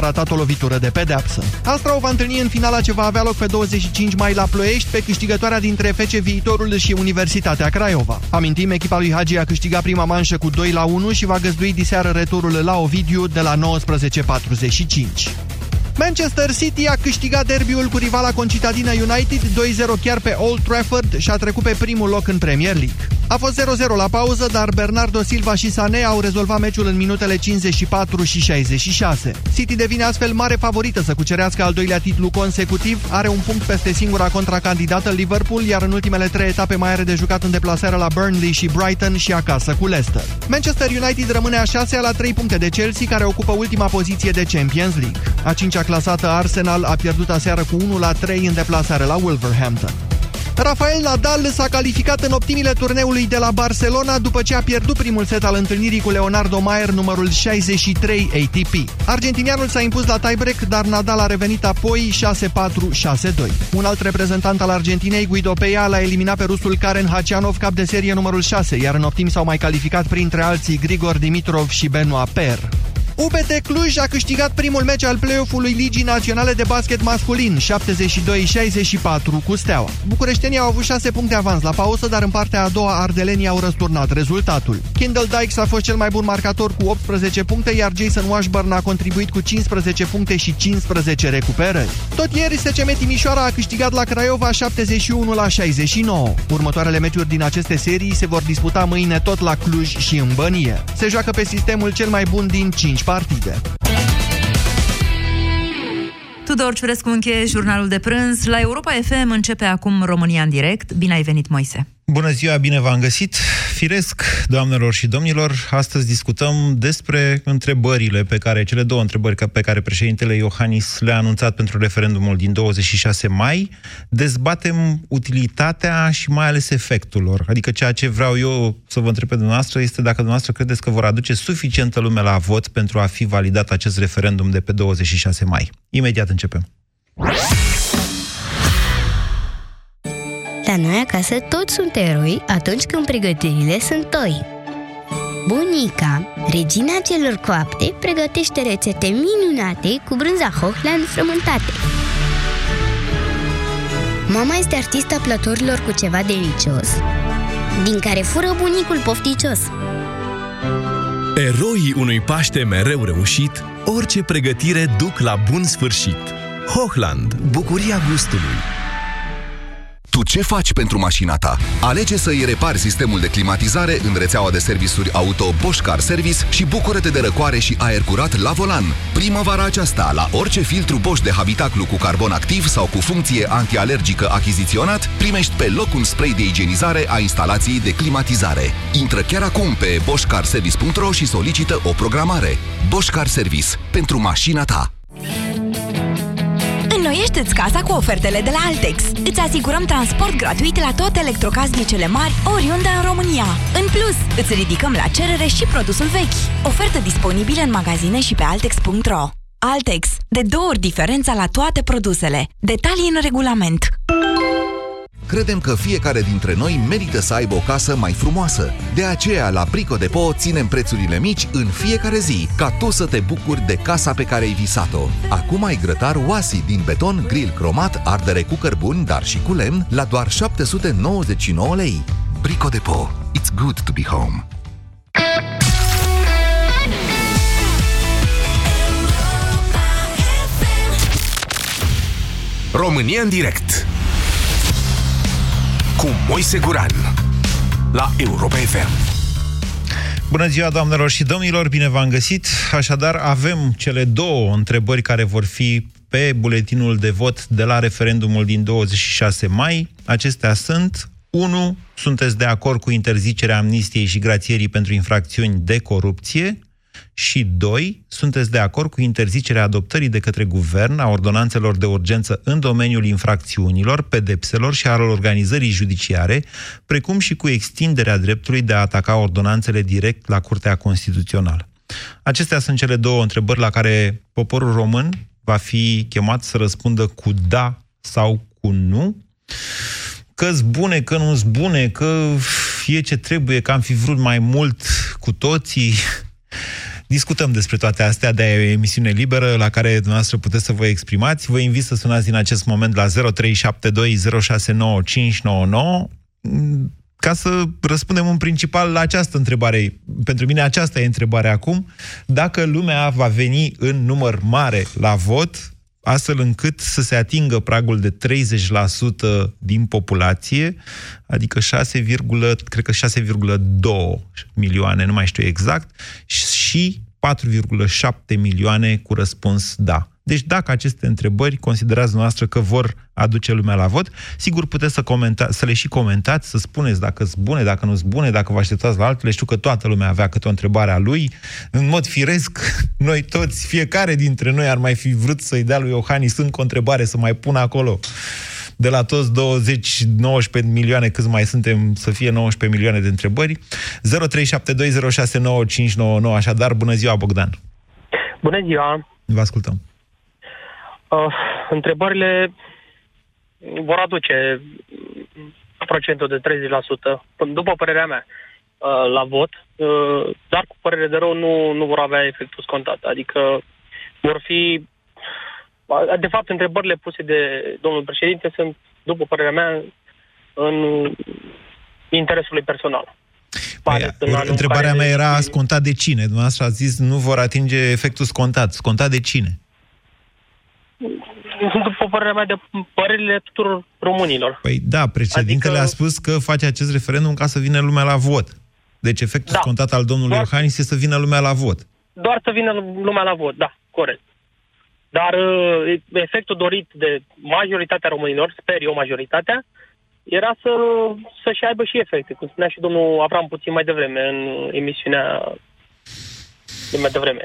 ratat o lovitură de pedeapsă. Astra o va întâlni în finala ce va avea loc pe 25 mai la Ploiești pe câștigătoarea dintre FC Viitorul și Universitatea Craiova. Amintim, echipa lui Hagi a câștigat prima manșă cu 2-1 și va găzdui diseară returul la Ovidiu de la 19:45. Manchester City a câștigat derbiul cu rivala concitadină United 2-0 chiar pe Old Trafford și a trecut pe primul loc în Premier League. A fost 0-0 la pauză, dar Bernardo Silva și Sané au rezolvat meciul în minutele 54 și 66. City devine astfel mare favorită să cucerească al doilea titlu consecutiv, are un punct peste singura contracandidată Liverpool, iar în ultimele 3 etape mai are de jucat în deplasarea la Burnley și Brighton și acasă cu Leicester. Manchester United rămâne a 6-a la 3 puncte de Chelsea, care ocupă ultima poziție de Champions League. A 5-a clasată Arsenal a pierdut aseară cu 1-3 în deplasare la Wolverhampton. Rafael Nadal s-a calificat în optimile turneului de la Barcelona după ce a pierdut primul set al întâlnirii cu Leonardo Mayer, numărul 63 ATP. Argentinianul s-a impus la tiebreak, dar Nadal a revenit apoi 6-4-6-2. Un alt reprezentant al Argentinei, Guido Pella, l-a eliminat pe rusul Karen Khachanov, cap de serie numărul 6, iar în optim s-au mai calificat printre alții Grigor Dimitrov și Benoît Paire. UBT Cluj a câștigat primul meci al play-off-ului Ligii Naționale de Basket Masculin, 72-64 cu Steaua. Bucureștenii au avut 6 puncte avans la pauză, dar în partea a doua ardelenii au răsturnat rezultatul. Kendall Dykes a fost cel mai bun marcator cu 18 puncte, iar Jason Washburn a contribuit cu 15 puncte și 15 recuperări. Tot ieri, SCM Timișoara a câștigat la Craiova 71-69. Următoarele meciuri din aceste serii se vor disputa mâine tot la Cluj și în Bănie. Se joacă pe sistemul cel mai bun din 5 partide. Tudor Ciurescu încheie jurnalul de prânz. La Europa FM începe acum România în direct. Bine ai venit, Moise! Bună ziua, bine v-am găsit! Firesc, doamnelor și domnilor, astăzi discutăm despre întrebările pe care, cele două întrebări pe care președintele Iohannis le-a anunțat pentru referendumul din 26 mai. Dezbatem utilitatea și mai ales efectul lor. Adică ceea ce vreau eu să vă întreb pe dumneavoastră este dacă dumneavoastră credeți că vor aduce suficientă lume la vot pentru a fi validat acest referendum de pe 26 mai. Imediat începem. La noi acasă toți sunt eroi atunci când pregătirile sunt toi. Bunica, regina celor coapte, pregătește rețete minunate cu brânza Hochland frământate. Mama este artista plăturilor cu ceva delicios, din care fură bunicul pofticios. Eroii unui Paște mereu reușit, orice pregătire duc la bun sfârșit. Hochland, bucuria gustului. Tu ce faci pentru mașina ta? Alege să îi repari sistemul de climatizare în rețeaua de servisuri auto Bosch Car Service și bucură-te de răcoare și aer curat la volan. Primăvara aceasta, la orice filtru Bosch de habitaclu cu carbon activ sau cu funcție antialergică achiziționat, primești pe loc un spray de igienizare a instalației de climatizare. Intră chiar acum pe boschcarservice.ro și solicită o programare. Bosch Car Service. Pentru mașina ta. Înnoiește-ți casa cu ofertele de la Altex. Îți asigurăm transport gratuit la toate electrocasnicele mari, oriunde în România. În plus, îți ridicăm la cerere și produsul vechi. Ofertă disponibilă în magazine și pe altex.ro. Altex. De două ori diferența la toate produsele. Detalii în regulament. Credem că fiecare dintre noi merită să aibă o casă mai frumoasă. De aceea, la Brico Depot ținem prețurile mici în fiecare zi, ca tu să te bucuri de casa pe care ai visat-o. Acum ai grătar Oasi din beton, grill cromat, ardere cu cărbuni, dar și cu lemn, la doar 799 lei. Brico Depot. It's good to be home. România în direct cu Moise Guran la Europa FM. Bună ziua, doamnelor și domnilor, bine v-am găsit. Așadar, avem cele două întrebări care vor fi pe buletinul de vot de la referendumul din 26 mai. Acestea sunt: 1. Sunteți de acord cu interzicerea amnistiei și grațierii pentru infracțiuni de corupție? Și 2. Sunteți de acord cu interzicerea adoptării de către guvern a ordonanțelor de urgență în domeniul infracțiunilor, pedepselor și al organizării judiciare, precum și cu extinderea dreptului de a ataca ordonanțele direct la Curtea Constituțională? Acestea sunt cele două întrebări la care poporul român va fi chemat să răspundă cu da sau cu nu. Că zbune, că nu zbune, că e ce trebuie, că am fi vrut mai mult cu toții... Discutăm despre toate astea, de-aia e o emisiune liberă la care dumneavoastră puteți să vă exprimați. Vă invit să sunați în acest moment la 0372069599 ca să răspundem în principal la această întrebare. Pentru mine aceasta e întrebarea acum. Dacă lumea va veni în număr mare la vot, astfel încât să se atingă pragul de 30% din populație, adică 6,2 milioane, nu mai știu exact, și 4,7 milioane cu răspuns da. Deci dacă aceste întrebări considerați noastră că vor aduce lumea la vot, sigur puteți să le și comentați, să spuneți dacă sunt bune, dacă nu sunt bune, dacă vă așteptați la altele. Știu că toată lumea avea câte o întrebare a lui. În mod firesc, noi toți, fiecare dintre noi ar mai fi vrut să-i dea lui Iohannis încă o întrebare, să mai pună acolo. De la toți 19 milioane, câți mai suntem, să fie 19 milioane de întrebări. 0372069599, așadar, bună ziua, Bogdan! Bună ziua! Vă ascultăm! Întrebările vor aduce procentul de 30%, după părerea mea, la vot, dar cu părere de rău nu vor avea efectul scontat. Adică vor fi... De fapt, întrebările puse de domnul președinte sunt, după părerea mea, în interesul lui personal. Întrebarea mea era scontat de cine? Dumneavoastră ați zis nu vor atinge efectul scontat. Scontat de cine? După părerea mea, de părerile tuturor românilor. Păi da, președintele a spus că face acest referendum ca să vină lumea la vot. Deci efectul scontat al domnului Iohannis este să vină lumea la vot. Doar să vină lumea la vot, da, corect. Dar efectul dorit de majoritatea românilor, sper eu majoritatea, era să-și aibă și efecte. Cum spunea și domnul Avram puțin mai devreme în emisiunea de mai devreme.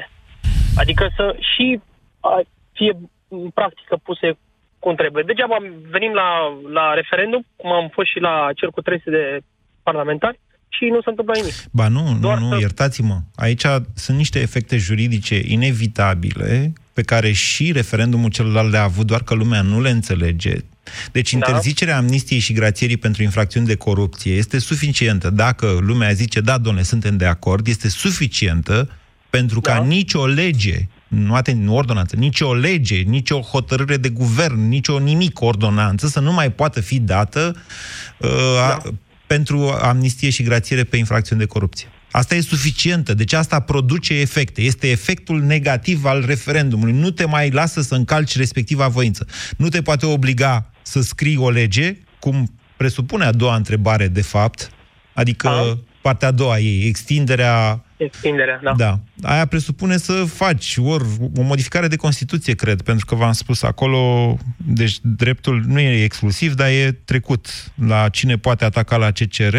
Adică să și fie în practică puse cum trebuie. Degeaba venim la referendum, cum am fost și la cel cu 300 de parlamentari, și nu se întâmplă nimic. Ba nu, iertați-mă. Aici sunt niște efecte juridice inevitabile, pe care și referendumul celălalt le-a avut, doar că lumea nu le înțelege. Deci interzicerea amnistiei și grațierii pentru infracțiuni de corupție este suficientă. Dacă lumea zice, da, domnule, suntem de acord, este suficientă pentru ca nicio lege, nu ordonanță, nicio lege, nicio hotărâre de guvern, nicio nimic ordonanță să nu mai poată fi dată pentru amnistie și grațiere pe infracțiuni de corupție. Asta e suficientă, deci asta produce efecte. Este efectul negativ al referendumului. Nu te mai lasă să încalci respectiva voință. Nu te poate obliga să scrii o lege, cum presupune a doua întrebare, de fapt, adică partea a doua ei, extinderea, da. Aia presupune să faci o modificare de Constituție, cred, pentru că v-am spus acolo, deci dreptul nu e exclusiv, dar e trecut la cine poate ataca la CCR,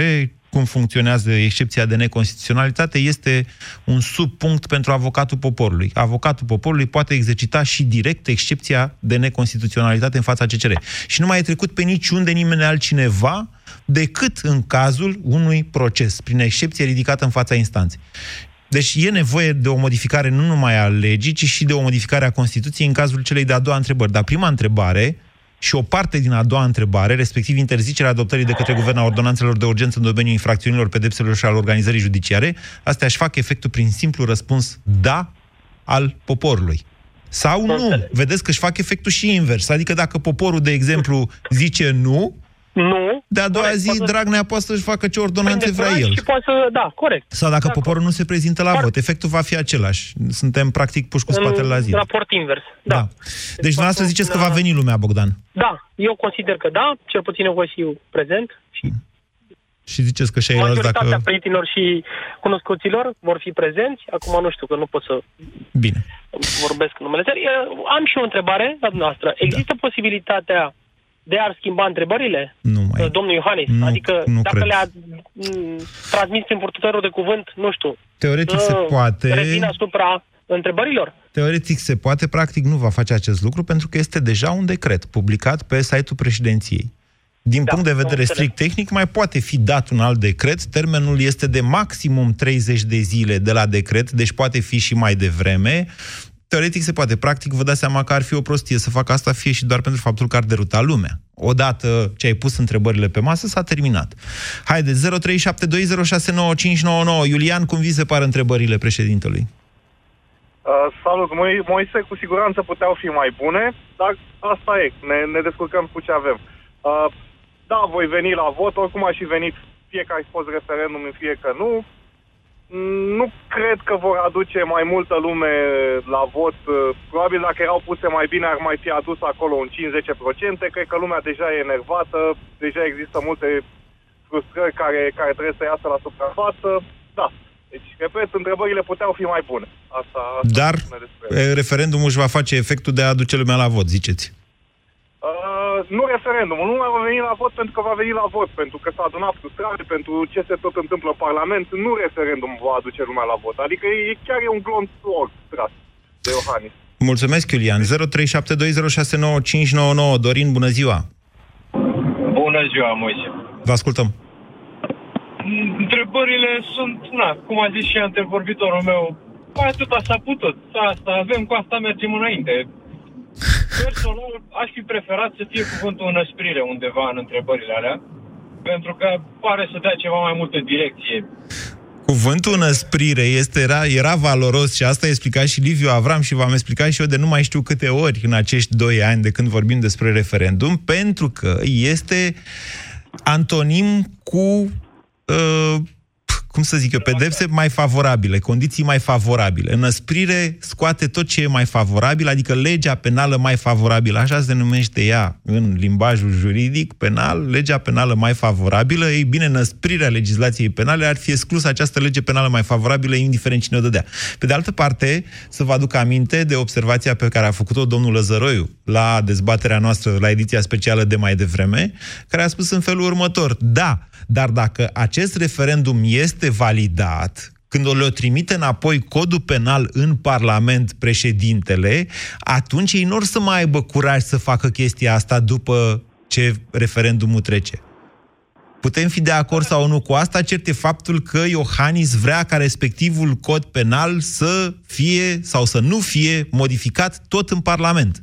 cum funcționează excepția de neconstituționalitate, este un subpunct pentru avocatul poporului. Avocatul poporului poate exercita și direct excepția de neconstituționalitate în fața CCR. Și nu mai e trecut pe niciunde nimeni altcineva decât în cazul unui proces, prin excepție ridicată în fața instanței. Deci e nevoie de o modificare nu numai a legii, ci și de o modificare a Constituției în cazul celei de-a doua întrebări. Dar prima întrebare și o parte din a doua întrebare, respectiv interzicerea adoptării de către guvern a ordonanțelor de urgență în domeniul infracțiunilor, pedepselor și al organizării judiciare, astea își fac efectul prin simplu răspuns da al poporului. Sau nu. Vedeți că își fac efectul și invers. Adică dacă poporul, de exemplu, zice nu, de a doua zi Dragnea poate să-și facă ce ordonanțe vrea el. Și poate să, da, corect. Sau dacă poporul nu se prezintă la vot, efectul va fi același. Suntem practic puși cu spatele la zid. Raport invers, da. Deci dumneavoastră ziceți că va veni lumea, Bogdan. Da, eu consider că da, cel puțin eu voi fi prezent. Și ziceți că și-ai ales dacă... Majoritatea prietenilor și cunoscuților vor fi prezenți. Acum nu știu, că nu pot să Bine. Vorbesc în numele țării. Am și o întrebare la dumneavoastră. Există posibilitatea de a schimba întrebările? Domnul Iohannis, adică nu dacă cred. Le-a transmis prin purtătorul de cuvânt, nu știu. Teoretic se poate. Revine asupra întrebărilor? Teoretic se poate, practic nu va face acest lucru pentru că este deja un decret publicat pe site-ul președinției. Din punct de vedere strict tehnic, mai poate fi dat un alt decret. Termenul este de maximum 30 de zile de la decret, deci poate fi și mai devreme. Teoretic se poate. Practic, vă dați seama că ar fi o prostie să facă asta, fie și doar pentru faptul că ar deruta lumea. Odată ce ai pus întrebările pe masă, s-a terminat. Haideți, 0372069599. Iulian, cum vi se par întrebările președintelui? Salut, Moise, cu siguranță puteau fi mai bune, dar asta e, ne descurcăm cu ce avem. Da, voi veni la vot, oricum a și venit, fie că ai fost referendum, fie că nu. Nu cred că vor aduce mai multă lume la vot. Probabil dacă erau puse mai bine ar mai fi adus acolo un 5-10%. Cred că lumea deja e enervată, deja există multe frustrări care trebuie să iasă la suprafață. Da. Deci, repet, întrebările puteau fi mai bune. Asta dar referendumul își va face efectul de a aduce lumea la vot, ziceți? Nu referendumul. Lumea va veni la vot pentru că va veni la vot, pentru că s-a adunat frustrare, pentru ce se tot întâmplă în Parlament. Nu referendumul va aduce lumea la vot. Adică chiar e un glonț orb tras de Iohannis. Mulțumesc, Iulian. 0372069599. Dorin, bună ziua! Bună ziua, Moise! Vă ascultăm! Întrebările sunt, cum a zis și antevorbitorul meu, mai atâta s-a putut. Asta avem, cu asta mergem înainte. Personal, aș fi preferat să fie cuvântul înăsprire undeva în întrebările alea, pentru că pare să dea ceva mai multă direcție. Cuvântul înăsprire era valoros și asta a explicat și Liviu Avram și v-am explicat și eu de nu mai știu câte ori în acești 2 ani de când vorbim despre referendum, pentru că este antonim cu... cum să zic eu, pedepse mai favorabile, condiții mai favorabile. Înăsprire scoate tot ce e mai favorabil, adică legea penală mai favorabilă, așa se numește ea în limbajul juridic penal, legea penală mai favorabilă. Ei bine, înăsprirea legislației penale ar fi exclus această lege penală mai favorabilă, indiferent cine o dădea. Pe de altă parte, să vă aduc aminte de observația pe care a făcut-o domnul Lăzăroiu la dezbaterea noastră, la ediția specială de mai devreme, care a spus în felul următor: da, dar dacă acest referendum este validat, când le-o trimite înapoi codul penal în Parlament președintele, atunci ei nu or să mai aibă curaj să facă chestia asta după ce referendumul trece. Putem fi de acord sau nu cu asta, cert e faptul că Iohannis vrea ca respectivul cod penal să fie sau să nu fie modificat tot în Parlament.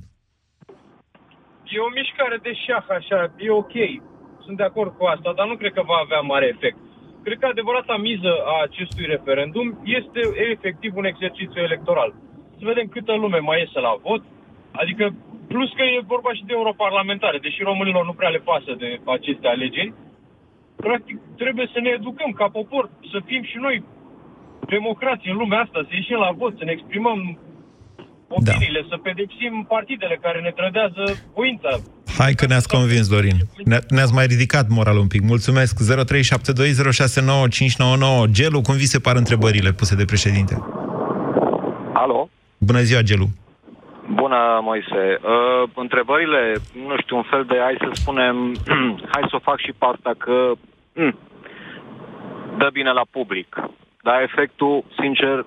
E o mișcare de șah, așa, e ok. Sunt de acord cu asta, dar nu cred că va avea mare efect. Cred că adevărata miză a acestui referendum este efectiv un exercițiu electoral. Să vedem câtă lume mai iese la vot, adică plus că e vorba și de europarlamentare, deși românilor nu prea le pasă de aceste alegeri, practic trebuie să ne educăm ca popor, să fim și noi democrații în lumea asta, să ieșim la vot, să ne exprimăm opiniile, să pedepsim partidele care ne trădează voința. Hai că ne-ați convins, Dorin. Ne-ați mai ridicat moralul un pic. Mulțumesc. 0372069599. Gelu, cum vi se par întrebările puse de președinte? Alo? Bună ziua, Gelu. Bună, Moise. Întrebările, nu știu, un fel de, hai să spunem, hai să o fac și pe asta, că dă bine la public. Dar efectul, sincer,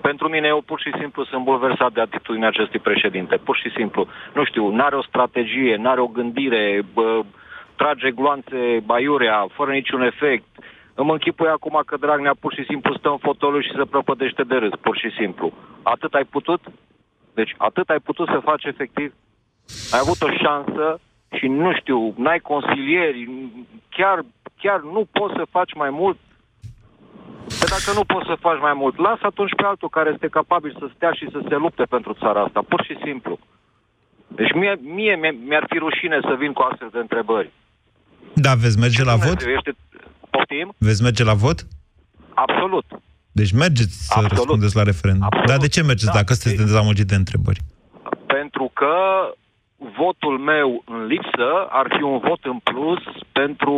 pentru mine eu pur și simplu sunt bulversat de atitudinea acestui președinte. Pur și simplu. Nu știu, n-are o strategie, n-are o gândire, trage gloanțe baiurea, fără niciun efect. Îmi închipui acum că Dragnea pur și simplu stă în fotoliu și se prăpădește de râs, pur și simplu. Atât ai putut? Deci atât ai putut să faci efectiv? Ai avut o șansă și nu știu, n-ai consilieri, chiar nu poți să faci mai mult? Că dacă nu poți să faci mai mult, lasă atunci pe altul care este capabil să stea și să se lupte pentru țara asta, pur și simplu. Deci mie mi-ar fi rușine să vin cu astfel de întrebări. Da, veți merge la vot? Poftim? Veți merge la vot? Absolut. Deci mergeți să răspundeți la referendum. Dar de ce mergeți dacă sunteți dezamăgit de întrebări? Pentru că votul meu în lipsă ar fi un vot în plus pentru...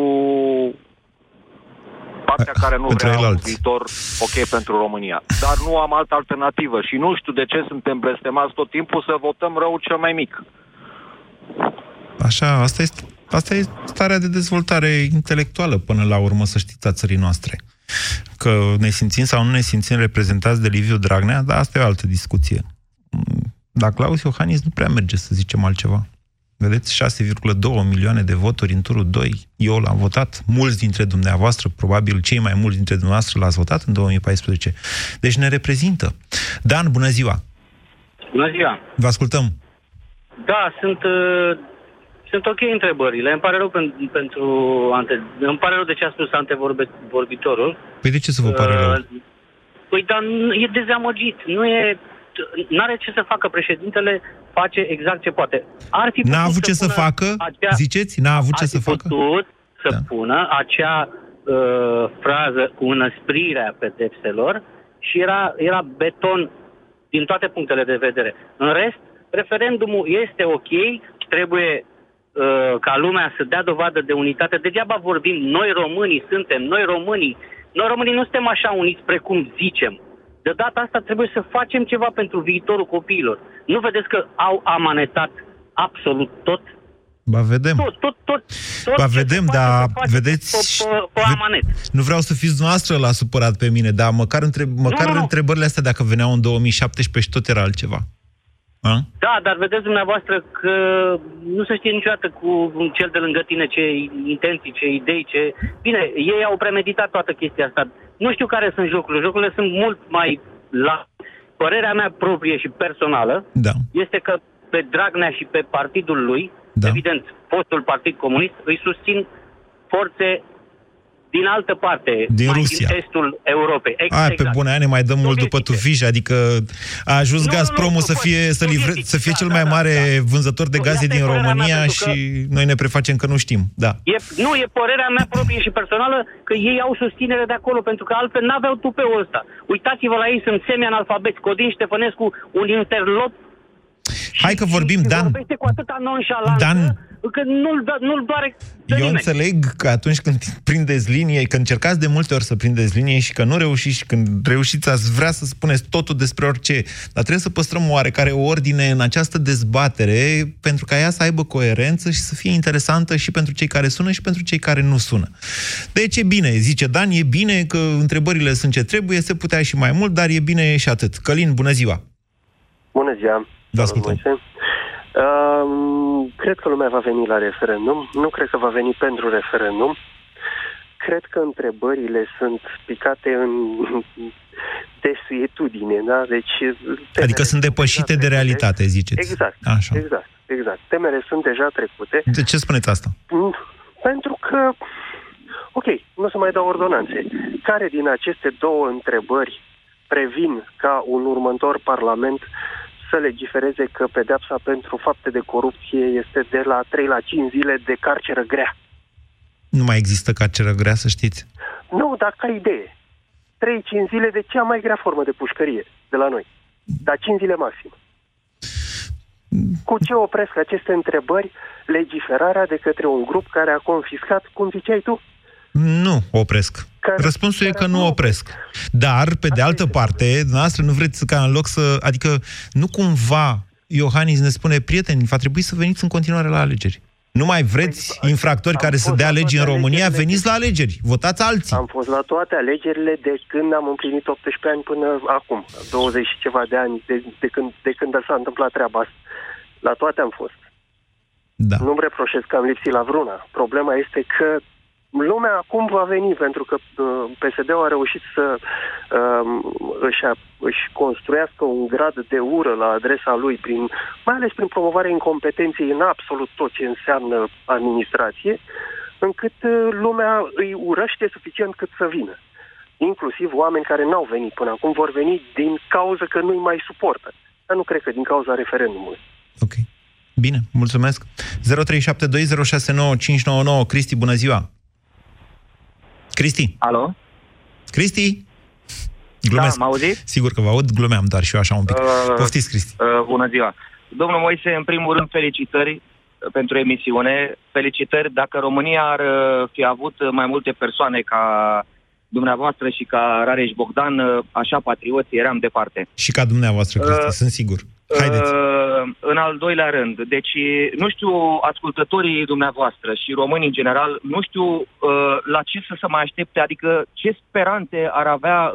partea care nu vrea un viitor ok pentru România. Dar nu am altă alternativă și nu știu de ce suntem blestemați tot timpul să votăm răul cel mai mic. Așa, asta e starea de dezvoltare intelectuală până la urmă, să știți, a țării noastre. Că ne simțim sau nu ne simțim reprezentați de Liviu Dragnea, dar asta e o altă discuție. Dar Claus Iohannis nu prea merge să zicem altceva. Vedeți, 6,2 milioane de voturi în turul 2. Eu l-am votat. Mulți dintre dumneavoastră, probabil cei mai mulți dintre dumneavoastră l-ați votat în 2014. Deci ne reprezintă. Dan, bună ziua! Bună ziua! Vă ascultăm! Da, sunt ok întrebările. Îmi pare rău îmi pare rău de ce a spus antevorbitorul. Păi de ce să vă pare rău? Păi, dar e dezamăgit. Nu e... n-are ce să facă președintele, face exact ce poate. Ar fi n-a avut ce să facă, ziceți? N-a avut ce să facă? Să pună acea frază cu înăsprirea pedepselor și era beton din toate punctele de vedere. În rest, referendumul este ok, trebuie ca lumea să dea dovadă de unitate. Degeaba vorbim, noi românii nu suntem așa uniți precum zicem. De data asta trebuie să facem ceva pentru viitorul copiilor. Nu vedeți că au amanetat absolut tot? Ba vedem. Tot ba vedem, dar vedeți... Nu vreau să fiți dumneavoastră la supărat pe mine, dar măcar întrebările astea, dacă veneau în 2017 tot era altceva. A? Da, dar vedeți dumneavoastră că nu se știe niciodată cu cel de lângă tine ce intenții, ce idei, ce... Bine, ei au premeditat toată chestia asta. Nu știu care sunt jocurile. Jocurile sunt mult mai la... Părerea mea proprie și personală este că pe Dragnea și pe partidul lui, evident, fostul Partid Comunist, îi susțin forțe din altă parte, din Rusia, din estul Europei. Exact. Pe bune, ne mai dăm mult după tufiș, adică a ajuns Gazpromul să fie cel mai mare vânzător de gaze din România și noi ne prefacem că nu știm. Da. E părerea mea proprie și personală că ei au susținere de acolo, pentru că altfel n-aveau tupeul ăsta. Uitați-vă la ei, sunt semi-analfabeti. Codin Ștefănescu, un interlop. Hai că vorbim, Dan. Vorbește cu atâta nonșalanță. Dan, că nu-l doare de nimeni. Eu înțeleg că atunci când prindeți linie, că încercați de multe ori să prindeți linie și că nu reușiți și când reușiți ați vrea să spuneți totul despre orice, dar trebuie să păstrăm oarecare ordine în această dezbatere pentru ca ea să aibă coerență și să fie interesantă și pentru cei care sună și pentru cei care nu sună. Deci e bine, zice Dan, e bine că întrebările sunt ce trebuie, se putea și mai mult, dar e bine și atât. Călin, bună ziua! Bună ziua! Da, ascultăm. Cred că lumea va veni la referendum. Nu cred că va veni pentru referendum. Cred că întrebările sunt picate în desuetudine, da? Deci, adică sunt depășite de realitate, ziceți. Exact. Așa. Exact. Temele sunt deja trecute. De ce spuneți asta? Pentru că, ok, nu se mai dau ordonanțe. Care din aceste două întrebări previn ca un următor parlament să legifereze că pedeapsa pentru fapte de corupție este de la 3 la 5 zile de carceră grea? Nu mai există carceră grea, să știți. Nu, dar ca idee. 3-5 zile de cea mai grea formă de pușcărie de la noi. Dar 5 zile maxim. Cu ce opresc aceste întrebări legiferarea de către un grup care a confiscat, cum ziceai tu? Nu opresc. Răspunsul e că nu opresc. Dar, pe de altă parte, dumneavoastră nu vreți ca în loc să... Adică, nu cumva Iohannis ne spune, prieteni, va trebui să veniți în continuare la alegeri. Nu mai vreți infractori care să dea legi în România, veniți la alegeri, votați alții. Am fost la toate alegerile de când am împlinit 18 ani până acum, 20 și ceva de ani, de când s-a întâmplat treaba asta. La toate am fost. Da. Nu-mi reproșesc că am lipsit la vreuna. Problema este că lumea acum va veni, pentru că PSD-ul a reușit să își construiască un grad de ură la adresa lui, mai ales prin promovarea incompetenței în absolut tot ce înseamnă administrație, încât lumea îi urăște suficient cât să vină. Inclusiv oameni care n-au venit până acum vor veni din cauza că nu-i mai suportă. Dar nu cred că din cauza referendumului. Ok. Bine, mulțumesc. 0372069599. Cristi, bună ziua! Cristi? Alo? Cristi? Glumesc. Da, m-auziți? Sigur că vă aud, glumeam doar și eu așa un pic. Poftiți, Cristi. Bună ziua. Domnul Moise, în primul rând, felicitări pentru emisiune. Felicitări. Dacă România ar fi avut mai multe persoane ca dumneavoastră și ca Rareș Bogdan, așa patrioți eram departe. Și ca dumneavoastră, Cristi, sunt sigur. Haideți. În al doilea rând, deci nu știu, ascultătorii dumneavoastră și românii în general, nu știu la ce să se mai aștepte, adică ce speranțe ar avea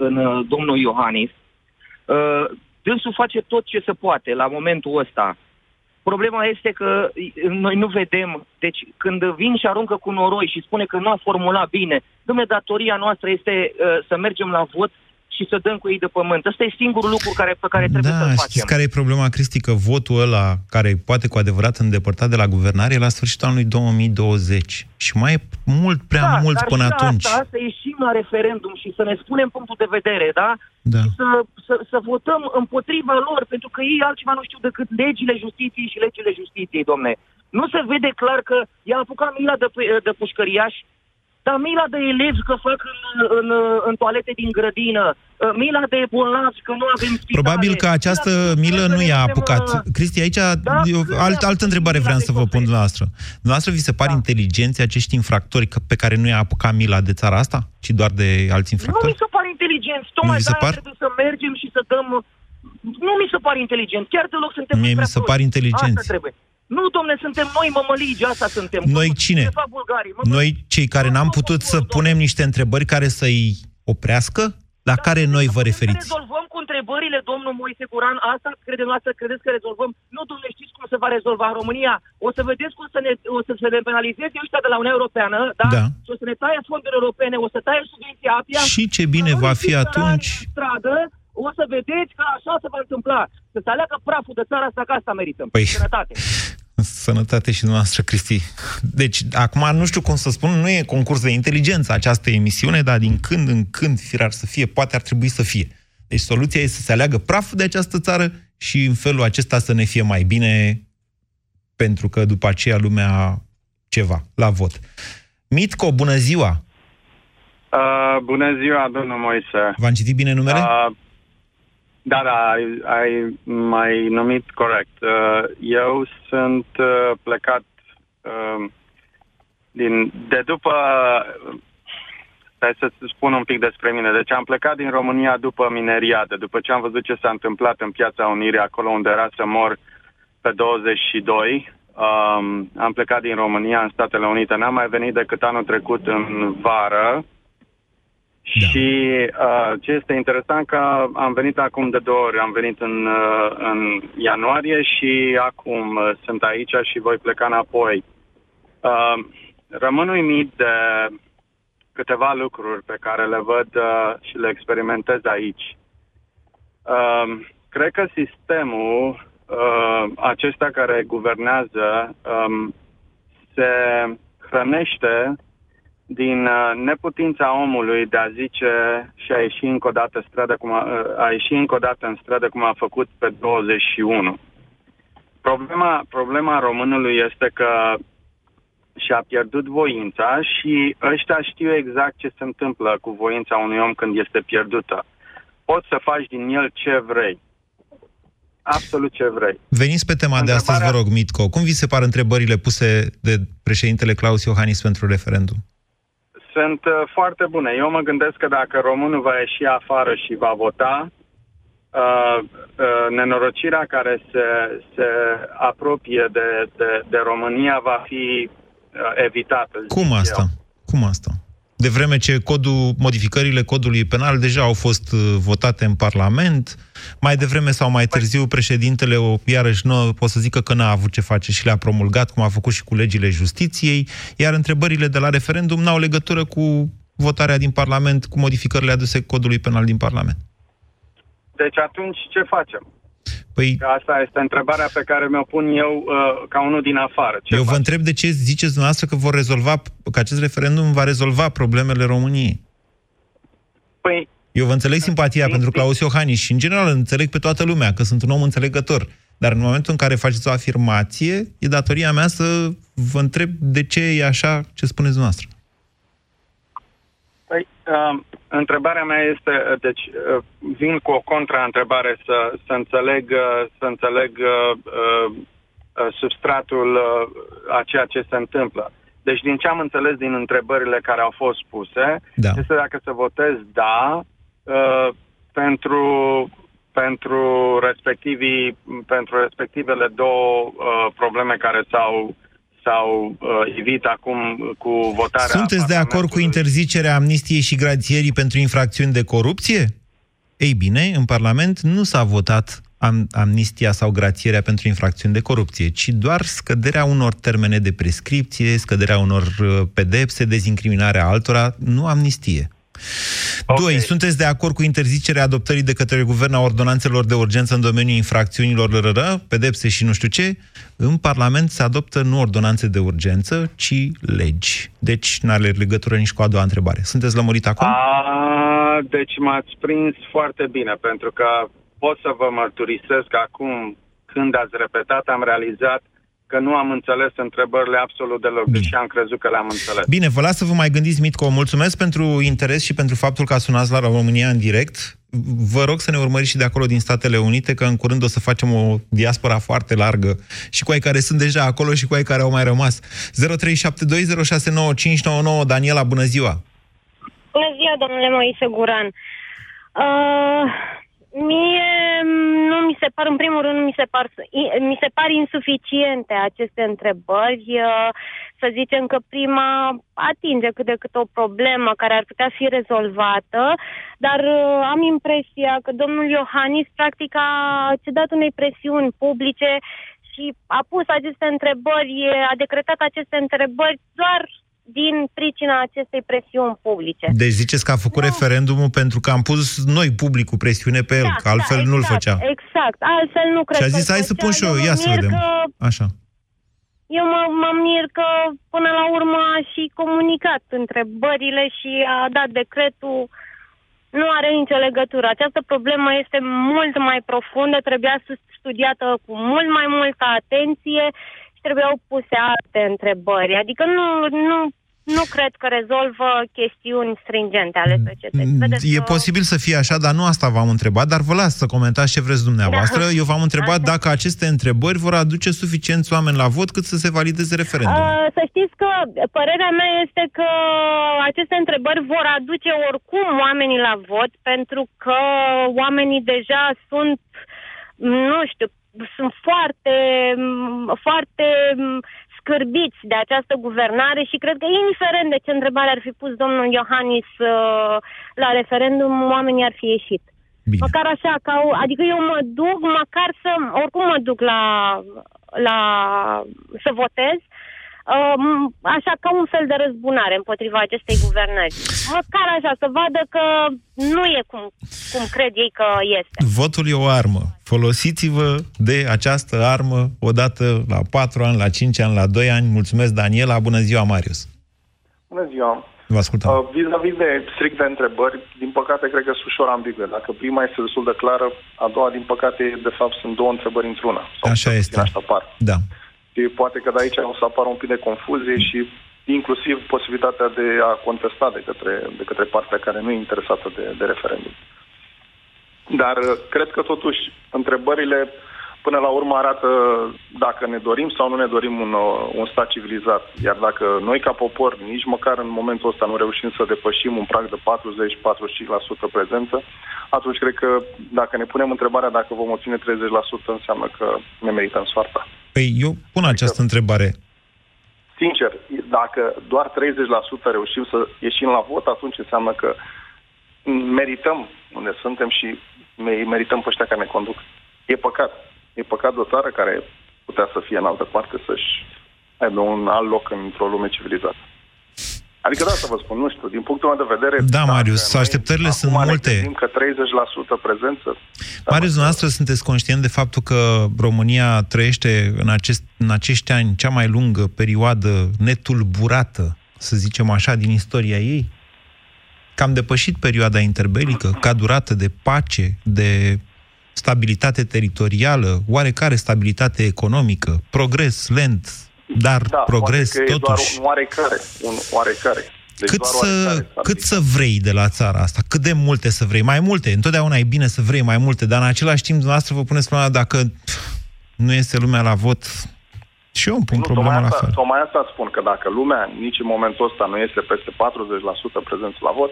în domnul Iohannis. Dânsul face tot ce se poate la momentul ăsta. Problema este că noi nu vedem, deci când vin și aruncă cu noroi și spune că nu a formulat bine, dom'le, datoria noastră este să mergem la vot și să dăm cu ei de pământ. Ăsta e singurul lucru pe care trebuie să-l facem. Știți care e problema, Cristi? Că votul ăla, care poate cu adevărat îndepărtat de la guvernare, e la sfârșitul anului 2020. Și mai e mult, prea mult până atunci. Asta, să ieșim la referendum și să ne spunem punctul de vedere, da? Da. Și să votăm împotriva lor, pentru că ei altceva nu știu decât legile justiției și legile justiției, domne. Nu se vede clar că i-a apucat mila de pușcăriași, dar mila de elevi că fac în toalete din grădină, mila de bolnavi că nu avem spitale. Probabil că această milă nu i-a apucat. Cristi, aici altă întrebare vreau să vă pun la noastră. La noastră vi se par inteligenți acești infractori pe care nu i-a apucat mila de țara asta, ci doar de alți infractori? Nu mi se par inteligenți. Tocmai de-aia trebuie să mergem și să dăm... Nu mi se par inteligenți. Chiar deloc suntem prea proști. Mi se par inteligenți. Asta trebuie. Nu, domne, suntem noi mămăligi, asta suntem. Noi cine? Ce fac bulgarii? Noi, cei care n-am putut să punem niște întrebări care să-i oprească? La care noi vă referiți? Rezolvăm cu întrebările, domnul Moise Guran, asta credeți că rezolvăm? Nu, domnule, știți cum se va rezolva în România? O să vedeți cum o să ne penalizeze ăștia de la Uniunea Europeană, da? Da. Și o să ne taie fonduri europene, o să taie subvenția APIA. Și ce bine va fi atunci... O să vedeți că așa se va întâmpla. Să se aleagă praful de țara asta, că asta merităm. Păi, sănătate. Sănătate și dumneavoastră, Cristi. Deci, acum nu știu cum să spun, nu e concurs de inteligență această emisiune, dar din când în când, firar să fie, poate ar trebui să fie. Deci soluția e să se aleagă praful de această țară și în felul acesta să ne fie mai bine, pentru că după aceea lumea ceva, la vot. Mitco, bună ziua! Bună ziua, domnul Moise! V-am citit bine numele? Da, ai mai numit corect. Eu sunt plecat Hai să spun un pic despre mine. Deci am plecat din România după mineriadă, după ce am văzut ce s-a întâmplat în Piața Unirii, acolo unde era să mor pe 22. Am plecat din România în Statele Unite. N-am mai venit decât anul trecut în vară. Da. Și ce este interesant că am venit acum de 2 ori, am venit în ianuarie și acum sunt aici și voi pleca înapoi. Rămân uimit de câteva lucruri pe care le văd și le experimentez aici. Cred că sistemul acesta care guvernează se hrănește din neputința omului de a zice și a ieși încă o dată în stradă cum a făcut pe 21. Problema românului este că și-a pierdut voința și ăștia știu exact ce se întâmplă cu voința unui om când este pierdută. Poți să faci din el ce vrei. Absolut ce vrei. Veniți pe tema de astăzi, vă rog, Mitco. Cum vi se par întrebările puse de președintele Claus Iohannis pentru referendum? Sunt foarte bune. Eu mă gândesc că dacă românul va ieși afară și va vota, nenorocirea care se apropie de România va fi evitată. Cum asta? Eu. Cum asta? De vreme ce modificările codului penal deja au fost votate în Parlament, mai devreme sau mai târziu președintele, iarăși nu pot să zică că n-a avut ce face și le-a promulgat, cum a făcut și cu legile justiției, iar întrebările de la referendum n-au legătură cu votarea din Parlament, cu modificările aduse codului penal din Parlament. Deci atunci ce facem? Păi... Asta este întrebarea pe care mi-o pun eu ca unul din afară. Vă întreb de ce ziceți dumneavoastră că acest referendum va rezolva problemele României. Păi... Eu vă înțeleg simpatia pentru Claus Iohannis și, în general, înțeleg pe toată lumea că sunt un om înțelegător. Dar în momentul în care faceți o afirmație, e datoria mea să vă întreb de ce e așa ce spuneți dumneavoastră. Păi... Întrebarea mea este, deci vin cu o contraîntrebare să înțeleg substratul a ceea ce se întâmplă. Deci din ce am înțeles din întrebările care au fost puse, este dacă să votez da pentru respectivele 2 probleme care s-au evit acum cu votarea... Sunteți de acord cu interzicerea amnistiei și grațierii pentru infracțiuni de corupție? Ei bine, în Parlament nu s-a votat amnistia sau grațierea pentru infracțiuni de corupție, ci doar scăderea unor termene de prescripție, scăderea unor pedepse, dezincriminarea altora, nu amnistie. Okay. 2. Sunteți de acord cu interzicerea adoptării de către guvern a ordonanțelor de urgență în domeniul infracțiunilor pedepse și nu știu ce? În Parlament se adoptă nu ordonanțe de urgență, ci legi. Deci n-are legătură nici cu a doua întrebare. Sunteți lămurit acum? Deci m-ați prins foarte bine, pentru că pot să vă mărturisesc acum, când ați repetat, am realizat că nu am înțeles întrebările absolut deloc, deși am crezut că le-am înțeles. Bine, vă las să vă mai gândiți, Mitco. Mulțumesc pentru interes și pentru faptul că a sunat la România în direct. Vă rog să ne urmăriți și de acolo din Statele Unite, că în curând o să facem o diaspora foarte largă și cu ai care sunt deja acolo și cu ai care au mai rămas. 0372069599. Daniela, bună ziua! Bună ziua, domnule Moise Guran! Mie nu mi se par, în primul rând, mi se par insuficiente aceste întrebări. Să zicem că prima atinge cât de cât o problemă care ar putea fi rezolvată, dar am impresia că domnul Iohannis practic a cedat unei presiuni publice și a pus aceste întrebări, a decretat aceste întrebări doar din pricina acestei presiuni publice. Deci ziceți că a făcut referendumul pentru că am pus noi publicul presiune pe el, exact, că altfel nu-l făcea. Exact, altfel nu cred. Și a zis, hai să pun și eu, ia să vedem. Așa. Eu mă mir că până la urmă a și comunicat întrebările și a dat decretul. Nu are nicio legătură. Această problemă este mult mai profundă, trebuia studiată cu mult mai multă atenție și trebuiau puse alte întrebări. Adică nu cred că rezolvă chestiuni stringente ale societății. Vedeți, e posibil să fie așa, dar nu asta v-am întrebat, dar vă las să comentați ce vreți dumneavoastră. Da. Eu v-am întrebat dacă aceste întrebări vor aduce suficienți oameni la vot cât să se valideze referendumul. Să știți că părerea mea este că aceste întrebări vor aduce oricum oamenii la vot, pentru că oamenii deja sunt, nu știu, sunt foarte scârbiți de această guvernare și cred că, indiferent de ce întrebare ar fi pus domnul Iohannis la referendum, oamenii ar fi ieșit. Bine. Măcar așa, adică eu mă duc, măcar să, oricum mă duc la să votez, așa ca un fel de răzbunare împotriva acestei guvernări. Măcar așa, să vadă că nu e cum cred ei că este. Votul e o armă. Folosiți-vă de această armă odată la 4 ani, la 5 ani, la 2 ani. Mulțumesc, Daniela. Bună ziua, Marius. Bună ziua. Vă ascultăm. Vis-a-vis de stricte întrebări, din păcate, cred că sunt ușor ambigue. Dacă prima este destul de clară, a doua, din păcate, de fapt, sunt două întrebări într-una. Așa este. Da. Și poate că de aici o să apară un pic de confuzie și inclusiv posibilitatea de a contesta de către partea care nu e interesată de referendum. Dar cred că totuși întrebările până la urmă arată dacă ne dorim sau nu ne dorim un stat civilizat. Iar dacă noi ca popor nici măcar în momentul ăsta nu reușim să depășim un prag de 40-45% prezență, atunci cred că dacă ne punem întrebarea dacă vom obține 30%, înseamnă că ne merităm soarta. Păi eu pun această întrebare. Sincer, dacă doar 30% reușim să ieșim la vot, atunci înseamnă că merităm unde suntem și merităm pe ăștia care ne conduc. E păcat. E păcat de o țară care putea să fie în altă parte să-și aibă un alt loc într-o lume civilizată. Adică da, să vă spun, nu știu, din punctul meu de vedere... Da, Marius, așteptările sunt multe. Acum că 30% prezență... Marius, dumneavoastră, sunteți conștient de faptul că România trăiește în acești ani cea mai lungă perioadă netulburată, să zicem așa, din istoria ei? Că am depășit perioada interbelică ca durată de pace, de stabilitate teritorială, oarecare stabilitate economică, progres lent... Dar da, progres totuși. E doar un oarecare. Deci cât să vrei de la țara asta? Cât de multe să vrei? Mai multe. Întotdeauna e bine să vrei mai multe, dar în același timp dumneavoastră vă puneți problema dacă nu este lumea la vot. Și eu îmi pun problema la fel. Tocmai asta spun, că dacă lumea nici în momentul ăsta nu este peste 40% prezență la vot,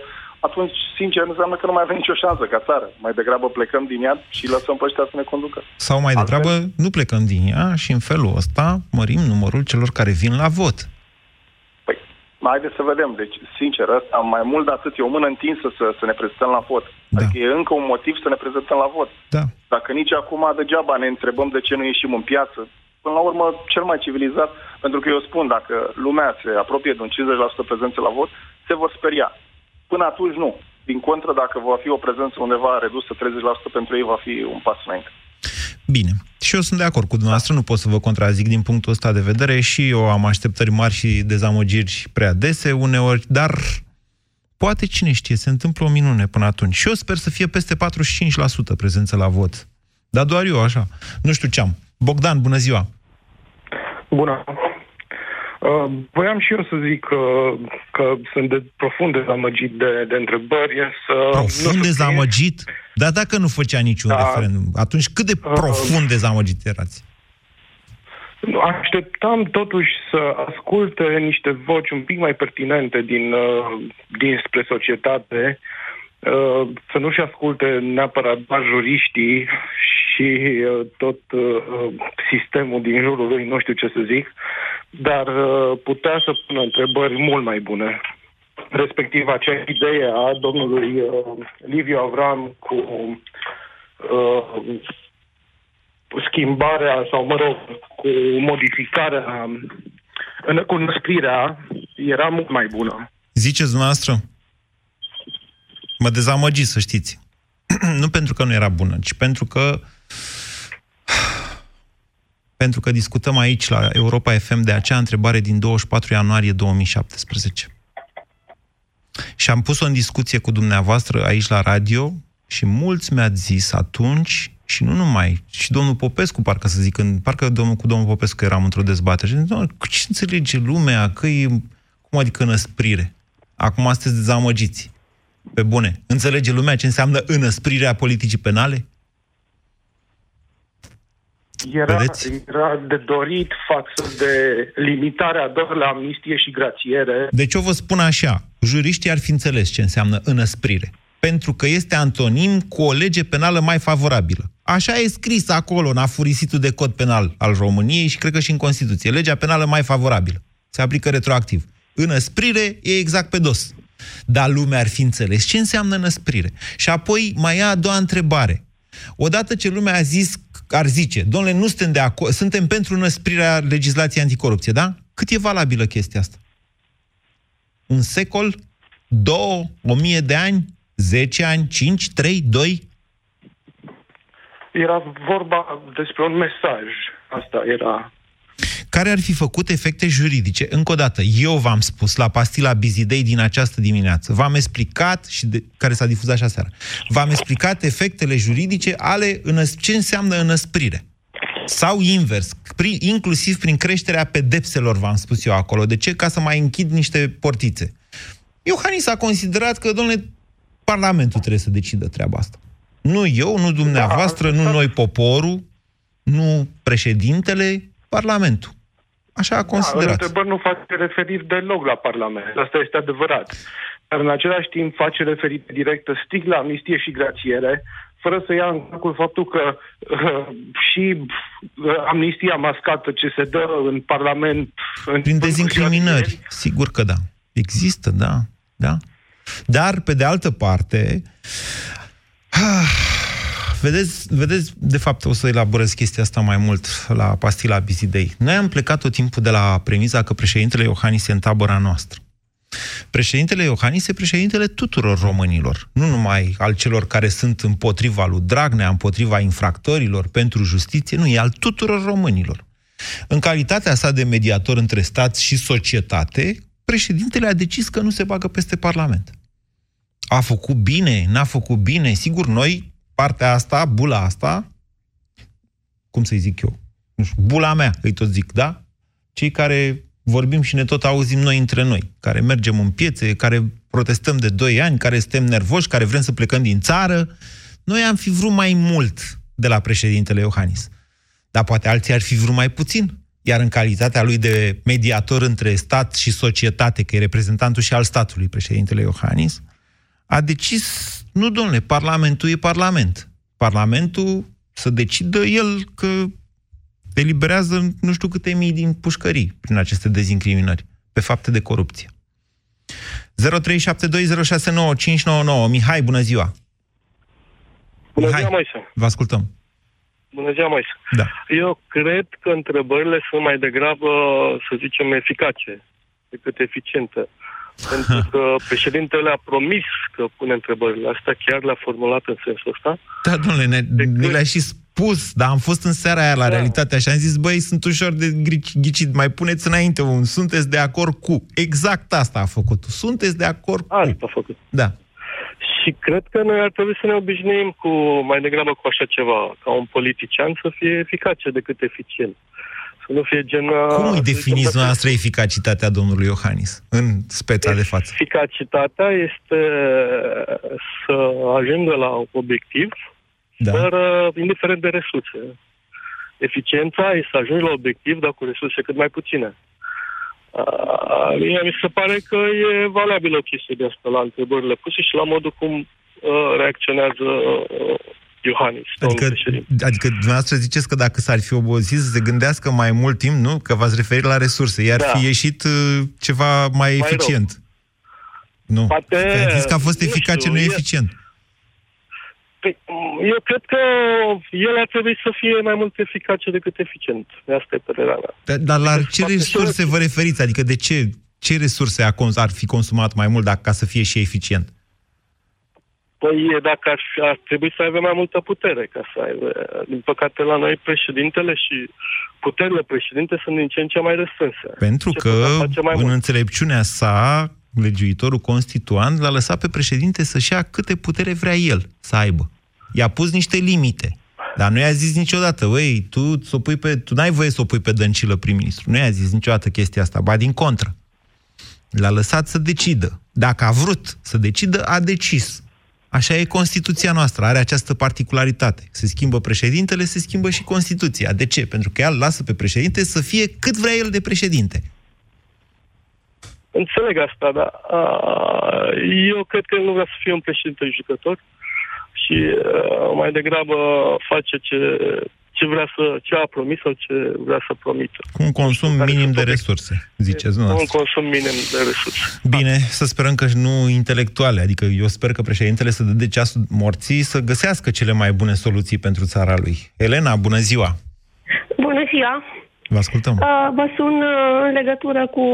atunci, sincer, înseamnă că nu mai avem nicio șansă ca țară. Mai degrabă plecăm din ea și lăsăm pe ăștia să ne conducă. Sau mai degrabă nu plecăm din ea și în felul ăsta mărim numărul celor care vin la vot. Păi, haideți să vedem. Deci, sincer, asta mai mult de atât e o mână întinsă să ne prezentăm la vot. Da. Adică e încă un motiv să ne prezentăm la vot. Da. Dacă nici acum degeaba ne întrebăm de ce nu ieșim în piață, până la urmă, cel mai civilizat, pentru că eu spun, dacă lumea se apropie de un 50% prezență la vot, se vor speria. Până atunci nu. Din contră, dacă va fi o prezență undeva redusă 30% pentru ei, va fi un pas înainte. Bine. Și eu sunt de acord cu dumneavoastră, nu pot să vă contrazic din punctul ăsta de vedere și eu am așteptări mari și dezamăgiri prea dese uneori, dar poate cine știe, se întâmplă o minune până atunci. Și eu sper să fie peste 45% prezență la vot. Dar doar eu așa. Nu știu ce am. Bogdan, bună ziua! Bună! Voiam și eu să zic că sunt profund dezamăgit de întrebări. Profund dezamăgit? Dar dacă nu făcea niciun referendum, atunci cât de profund dezamăgit erați? Așteptam totuși să ascult niște voci un pic mai pertinente dinspre societate, să nu-și asculte neapărat doar juriștii și tot sistemul din jurul lui, nu știu ce să zic, dar putea să pună întrebări mult mai bune. Respectiv, acea idee a domnului Liviu Avram cu schimbarea, sau mă rog, cu modificarea, cu năsprirea, era mult mai bună. Ziceți dumneavoastră? Mă dezamăgi, să știți. Nu pentru că nu era bună, ci pentru că discutăm aici la Europa FM de acea întrebare din 24 ianuarie 2017. Și am pus-o în discuție cu dumneavoastră aici la radio și mulți mi-ați zis atunci, și nu numai, și domnul Popescu, parcă să zic, cu domnul Popescu eram într-o dezbatere, și zic, ce înțelege lumea, că e, cum adică înăsprire? Acum sunteți dezamăgiți. Pe bune, înțelege lumea ce înseamnă înăsprirea politicii penale? Era de dorit față de limitarea doar la amnistie și grațiere. Deci eu vă spun așa, juriștii ar fi înțeles ce înseamnă înăsprire, pentru că este antonim cu o lege penală mai favorabilă. Așa e scris acolo, în afurisitul de cod penal al României și cred că și în Constituție. Legea penală mai favorabilă. Se aplică retroactiv. Înăsprire e exact pe dos. Dar lumea ar fi înțeles ce înseamnă năsprire. Și apoi mai e a doua întrebare. Odată ce lumea ar zice, domnule, nu suntem de acord, suntem pentru năsprirea legislației anticorupție, da? Cât e valabilă chestia asta? Un secol? 2? 1000 de ani? 10 ani? 5? 3? 2? Era vorba despre un mesaj. Asta era... care ar fi făcut efecte juridice. Încă o dată, eu v-am spus la pastila Bizidei din această dimineață, v-am explicat, care s-a difuzat și aseară, v-am explicat efectele juridice ale ce înseamnă înăsprire. Sau invers, inclusiv prin creșterea pedepselor, v-am spus eu acolo. De ce? Ca să mai închid niște portițe. Iohannis a considerat că, domnule, Parlamentul trebuie să decidă treaba asta. Nu eu, nu dumneavoastră, nu noi poporul, nu președintele, Parlamentul. Așa a considerat. Întrebări nu face referire deloc la Parlament. Asta este adevărat. Dar în același timp face referire directă strict la amnistie și grațiere, fără să ia în calcul faptul că amnistia mascată ce se dă în Parlament... Prin dezincriminări. Sigur că da. Există, da. Dar, pe de altă parte... Vedeți, de fapt, o să elaborez chestia asta mai mult la pastila Bizidei. Noi am plecat tot timpul de la premisa că președintele Iohannis e în tabăra noastră. Președintele Iohannis e președintele tuturor românilor, nu numai al celor care sunt împotriva lui Dragnea, împotriva infractorilor, pentru justiție, nu, e al tuturor românilor. În calitatea sa de mediator între stat și societate, președintele a decis că nu se bagă peste Parlament. A făcut bine, n-a făcut bine, sigur, noi... Partea asta, bula asta, cum să-i zic eu? Nu știu, bula mea, îi tot zic, da? Cei care vorbim și ne tot auzim noi între noi, care mergem în piețe, care protestăm de 2 ani, care suntem nervoși, care vrem să plecăm din țară. Noi am fi vrut mai mult de la președintele Iohannis. Dar poate alții ar fi vrut mai puțin. Iar în calitatea lui de mediator între stat și societate, că e reprezentantul și al statului președintele Iohannis, a decis... Nu, domnule, Parlamentul e Parlament. Parlamentul să decidă el că eliberează nu știu câte mii din pușcării prin aceste dezincriminări, pe fapte de corupție. 0372069599. Mihai, bună ziua! Bună ziua, Moise! Vă ascultăm! Bună ziua, Moise! Da. Eu cred că întrebările sunt mai degrabă, să zicem, eficace decât eficiente. Pentru că președintele a promis că pune întrebările astea, chiar le-a formulat în sensul ăsta. Da, domnule, ne le-a și spus, dar am fost în seara aia la Realitatea și am zis, băi, sunt ușor de ghicit, mai puneți înainte un sunteți de acord cu. Exact asta a făcut. Sunteți de acord cu. Asta a făcut. Da. Și cred că noi ar trebui să ne obișnuim cu, mai degrabă cu așa ceva, ca un politician să fie eficace decât eficient. Să nu fie gen... Cum îi definiți noastră eficacitatea domnului Iohannis în speța de față? Eficacitatea este să ajungă la obiectiv, dar indiferent de resurse. Eficiența este să ajungi la obiectiv, dar cu resurse cât mai puține. Mi se pare că e valabilă chestia de asta la întrebările puse și la modul cum reacționează Iohannis. Adică dumneavoastră ziceți că dacă s-ar fi obosit să se gândească mai mult timp, nu? Că v-ați referit la resurse. I-ar fi ieșit ceva mai eficient. Rău. Nu. Poate... Că zis că a fost eficace, nu eficient. Eu cred că el ar trebui să fie mai mult eficace decât eficient. Asta e părerea mea. Dar la ce resurse vă referiți? Adică de ce resurse ar fi consumat mai mult ca să fie și eficient? Păi dacă ar trebui să aibă mai multă putere ca să aibă. Din păcate la noi președintele și puterile președinte sunt din ce în ce mai restrânse. Pentru că în înțelepciunea sa, legiuitorul constituant l-a lăsat pe președinte să-și ia câte putere vrea el să aibă. I-a pus niște limite, dar nu i-a zis niciodată, băi, tu n-ai voie să o pui pe Dăncilă prim-ministru. Nu i-a zis niciodată chestia asta, ba din contră. L-a lăsat să decidă. Dacă a vrut să decidă, a decis. Așa e Constituția noastră, are această particularitate. Se schimbă președintele, se schimbă și Constituția. De ce? Pentru că ea îl lasă pe președinte să fie cât vrea el de președinte. Înțeleg asta, dar eu cred că nu vrea să fie un președinte judecător și mai degrabă face ce vrea ce a promis sau ce vrea să promită. Cu un consum minim de resurse, ziceți, nu? Cu un consum minim de resurse. Bine, să sperăm că nu intelectuale, adică eu sper că președintele să dă de ceasul morții să găsească cele mai bune soluții pentru țara lui. Elena, bună ziua! Bună ziua! Vă ascultăm. Vă sun în legătură cu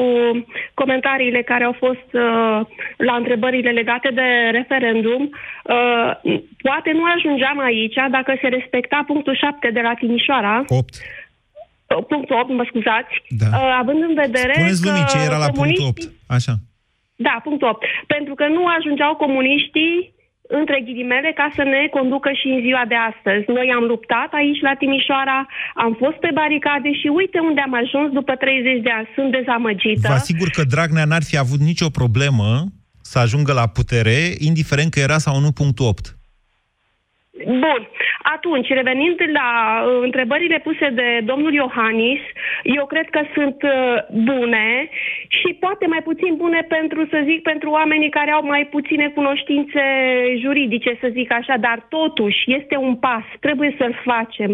comentariile care au fost la întrebările legate de referendum. Poate nu ajungeam aici dacă se respecta punctul 7 de la Timișoara. 8. Punctul 8, mă scuzați. Da. Având în vedere spuneți lumii ce era la punctul 8. Așa. Da, punctul 8. Pentru că nu ajungeau comuniștii între ghilimele, ca să ne conducă și în ziua de astăzi. Noi am luptat aici la Timișoara, am fost pe baricade și uite unde am ajuns după 30 de ani. Sunt dezamăgită. Vă asigur că Dragnea n-ar fi avut nicio problemă să ajungă la putere, indiferent că era sau nu punctul 8. Bun. Atunci, revenind la întrebările puse de domnul Iohannis, eu cred că sunt bune și poate mai puțin bune pentru oamenii care au mai puține cunoștințe juridice, să zic așa, dar totuși este un pas, trebuie să-l facem.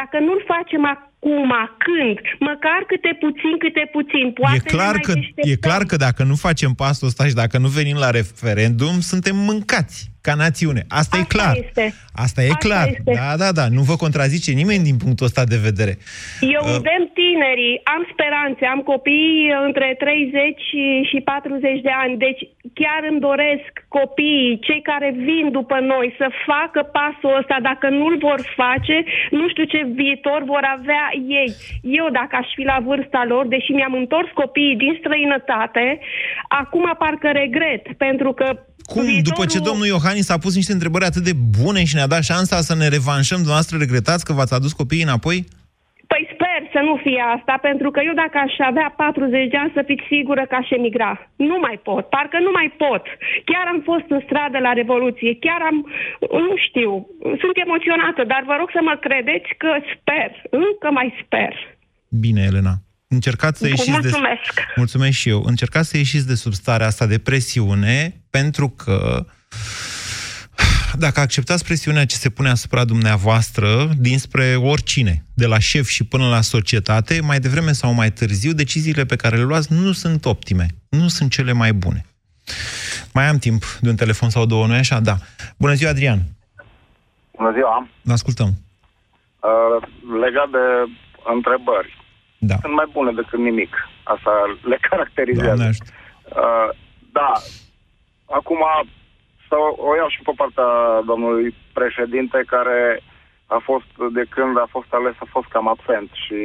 Dacă nu-l facem acum, când, măcar câte puțin, poate e clar că dacă nu facem pasul ăsta și dacă nu venim la referendum, suntem mâncați ca națiune. Asta e clar. Asta e clar. Da. Nu vă contrazice nimeni din punctul ăsta de vedere. Eu îndemn tinerii, am speranțe, am copii între 30 și 40 de ani, deci chiar îmi doresc copiii, cei care vin după noi, să facă pasul ăsta. Dacă nu-l vor face, nu știu ce viitor vor avea ei. Eu, dacă aș fi la vârsta lor, deși mi-am întors copiii din străinătate, acum parcă regret, pentru că cum, după ce domnul Iohannis a pus niște întrebări atât de bune și ne-a dat șansa să ne revanșăm, dumneavoastră regretați că v-ați adus copiii înapoi? Păi sper să nu fie asta, pentru că eu dacă aș avea 40 de ani, să fiți sigură că aș emigra. Nu mai pot, parcă nu mai pot. Chiar am fost în stradă la Revoluție, nu știu, sunt emoționată, dar vă rog să mă credeți că sper, încă mai sper. Bine, Elena. Mulțumesc și eu. Încercați să ieșiți de sub starea asta de presiune, pentru că dacă acceptați presiunea ce se pune asupra dumneavoastră, dinspre oricine, de la șef și până la societate, mai devreme sau mai târziu, deciziile pe care le luați nu sunt optime, nu sunt cele mai bune. Mai am timp de un telefon sau două, nu-i așa? Da. Bună ziua, Adrian! Bună ziua! Ne ascultăm! Legat de întrebări. Da. Sunt mai bune decât nimic. Asta le caracterizează. Da. Acum să o iau și pe partea domnului președinte, care a fost, de când a fost ales, a fost cam absent și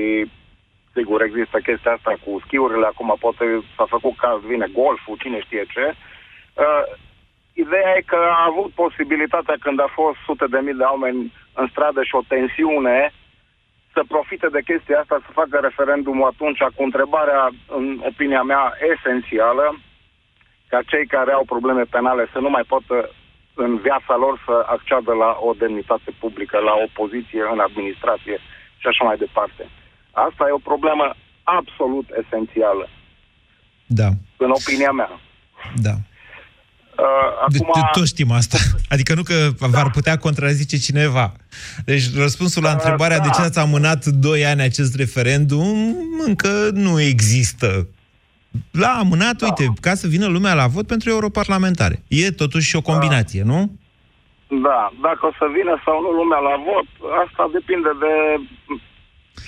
sigur există chestia asta cu schiurile, acum poate s-a făcut caz, vine golful, cine știe ce. Ideea e că a avut posibilitatea, când a fost sute de mii de oameni în stradă și o tensiune, să profite de chestia asta, să facă referendumul atunci cu întrebarea, în opinia mea, esențială, ca cei care au probleme penale să nu mai poată în viața lor să acceadă la o demnitate publică, la o poziție în administrație și așa mai departe. Asta e o problemă absolut esențială. Da. În opinia mea. Da. Acum... Toți știm asta. Adică nu că v-ar putea contrazice cineva. Deci răspunsul la întrebarea de ce ați amânat 2 ani acest referendum încă nu există. L-a amânat, uite, ca să vină lumea la vot pentru europarlamentare. E totuși o combinație, nu? Da, dacă o să vină sau nu lumea la vot, asta depinde de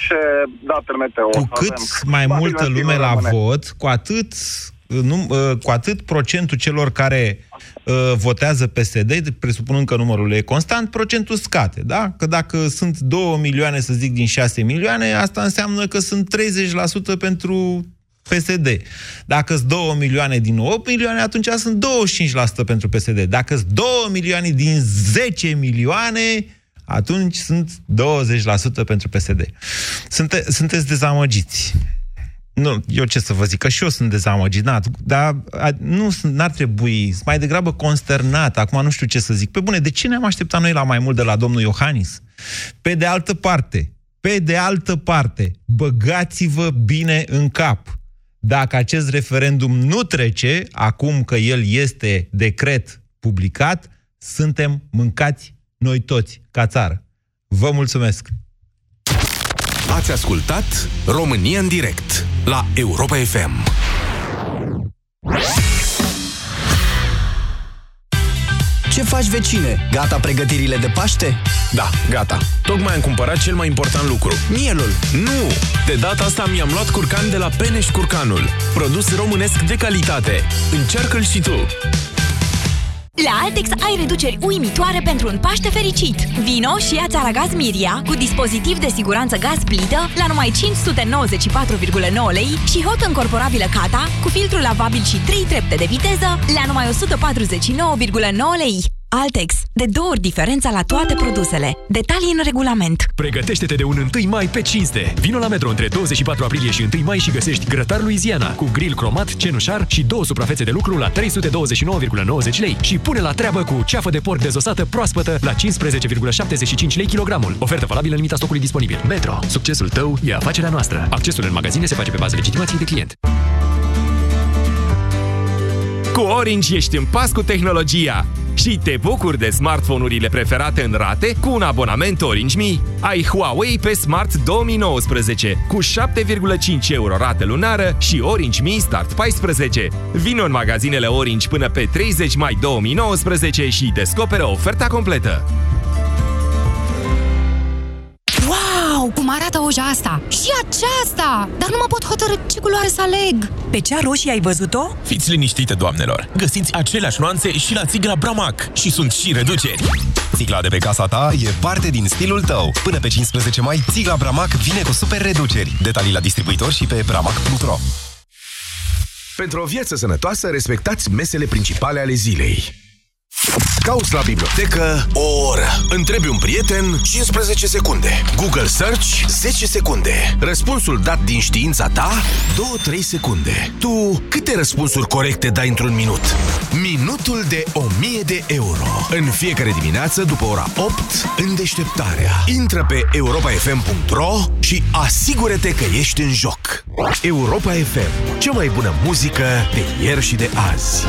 ce date meteo. Cu cât mai multă lume la vot, cu atât... cu atât procentul celor care votează PSD, presupunând că numărul e constant, procentul scade, da? Că dacă sunt 2 milioane, să zic, din 6 milioane, asta înseamnă că sunt 30% pentru PSD. Dacă sunt 2 milioane din 8 milioane, atunci sunt 25% pentru PSD. Dacă sunt 2 milioane din 10 milioane, atunci sunt 20% pentru PSD. Sunteți dezamăgiți. Nu, eu ce să vă zic, că și eu sunt dezamăginat, dar nu, n-ar trebui, mai degrabă consternat, acum nu știu ce să zic. Pe bune, de ce ne-am așteptat noi la mai mult de la domnul Iohannis? Pe de altă parte, băgați-vă bine în cap. Dacă acest referendum nu trece, acum că el este decret publicat, suntem mâncați noi toți, ca țară. Vă mulțumesc! Ați ascultat România în direct la Europa FM. Ce faci, vecine? Gata pregătirile de Paște? Da, gata. Tocmai am cumpărat cel mai important lucru. Mielul? Nu! De data asta mi-am luat curcan de la Peneș Curcanul. Produs românesc de calitate. Încearcă-l și tu! La Altex ai reduceri uimitoare pentru un Paște fericit. Vino și ia-ți aragaz Miria cu dispozitiv de siguranță gaz plită la numai 594,9 lei și hotă încorporabilă Cata cu filtru lavabil și 3 trepte de viteză la numai 149,9 lei. Altex. De 2 ori diferența la toate produsele. Detalii în regulament. Pregătește-te de un 1 mai pe cinste. Vino la Metro între 24 aprilie și 1 mai și găsești grătar Louisiana cu grill cromat, cenușar și 2 suprafețe de lucru la 329,90 lei și pune la treabă cu ceafă de porc dezosată proaspătă la 15,75 lei kilogramul. Ofertă valabilă în limita stocului disponibil. Metro. Succesul tău e afacerea noastră. Accesul în magazine se face pe bază legitimației de client. Cu Orange ești în pas cu tehnologia și te bucuri de smartphone-urile preferate în rate cu un abonament Orange Mi. Ai Huawei pe Smart 2019 cu 7,5 euro rată lunară și Orange Mi Start 14. Vino în magazinele Orange până pe 30 mai 2019 și descoperă oferta completă. Wow, cum arată oja asta! Și aceasta! Dar nu mă pot hotărî ce culoare să aleg! Pe cea roșie ai văzut-o? Fiți liniștite, doamnelor! Găsiți aceleași nuanțe și la țigla Bramac și sunt și reduceri! Țigla de pe casa ta e parte din stilul tău! Până pe 15 mai, țigla Bramac vine cu super reduceri! Detalii la distribuitor și pe bramac.ro. Pentru o viață sănătoasă, respectați mesele principale ale zilei. Cauți la bibliotecă o oră. Întrebi un prieten 15 secunde. Google Search 10 secunde. Răspunsul dat din știința ta 2-3 secunde. Tu câte răspunsuri corecte dai într-un minut? Minutul de 1000 de euro. În fiecare dimineață după ora 8 în deșteptarea. Intră pe europafm.ro și asigură-te că ești în joc. Europa FM. Cea mai bună muzică de ieri și de azi.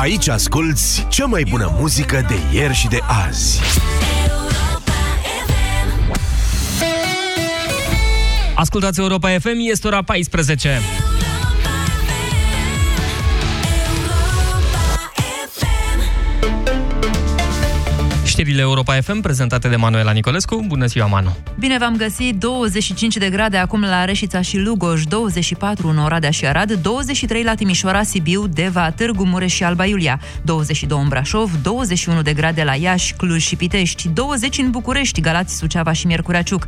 Aici asculți cea mai bună muzică de ieri și de azi. Ascultați Europa FM, este ora 14. știrile Europa FM prezentate de Manuela Nicolescu. Bună ziua, Manu! Bine v-am găsit! 25 de grade acum la Reșița și Lugoj, 24 în Oradea și Arad, 23 la Timișoara, Sibiu, Deva, Târgu Mureș și Alba Iulia, 22 în Brașov, 21 de grade la Iași, Cluj și Pitești, 20 în București, Galați, Suceava și Miercurea Ciuc,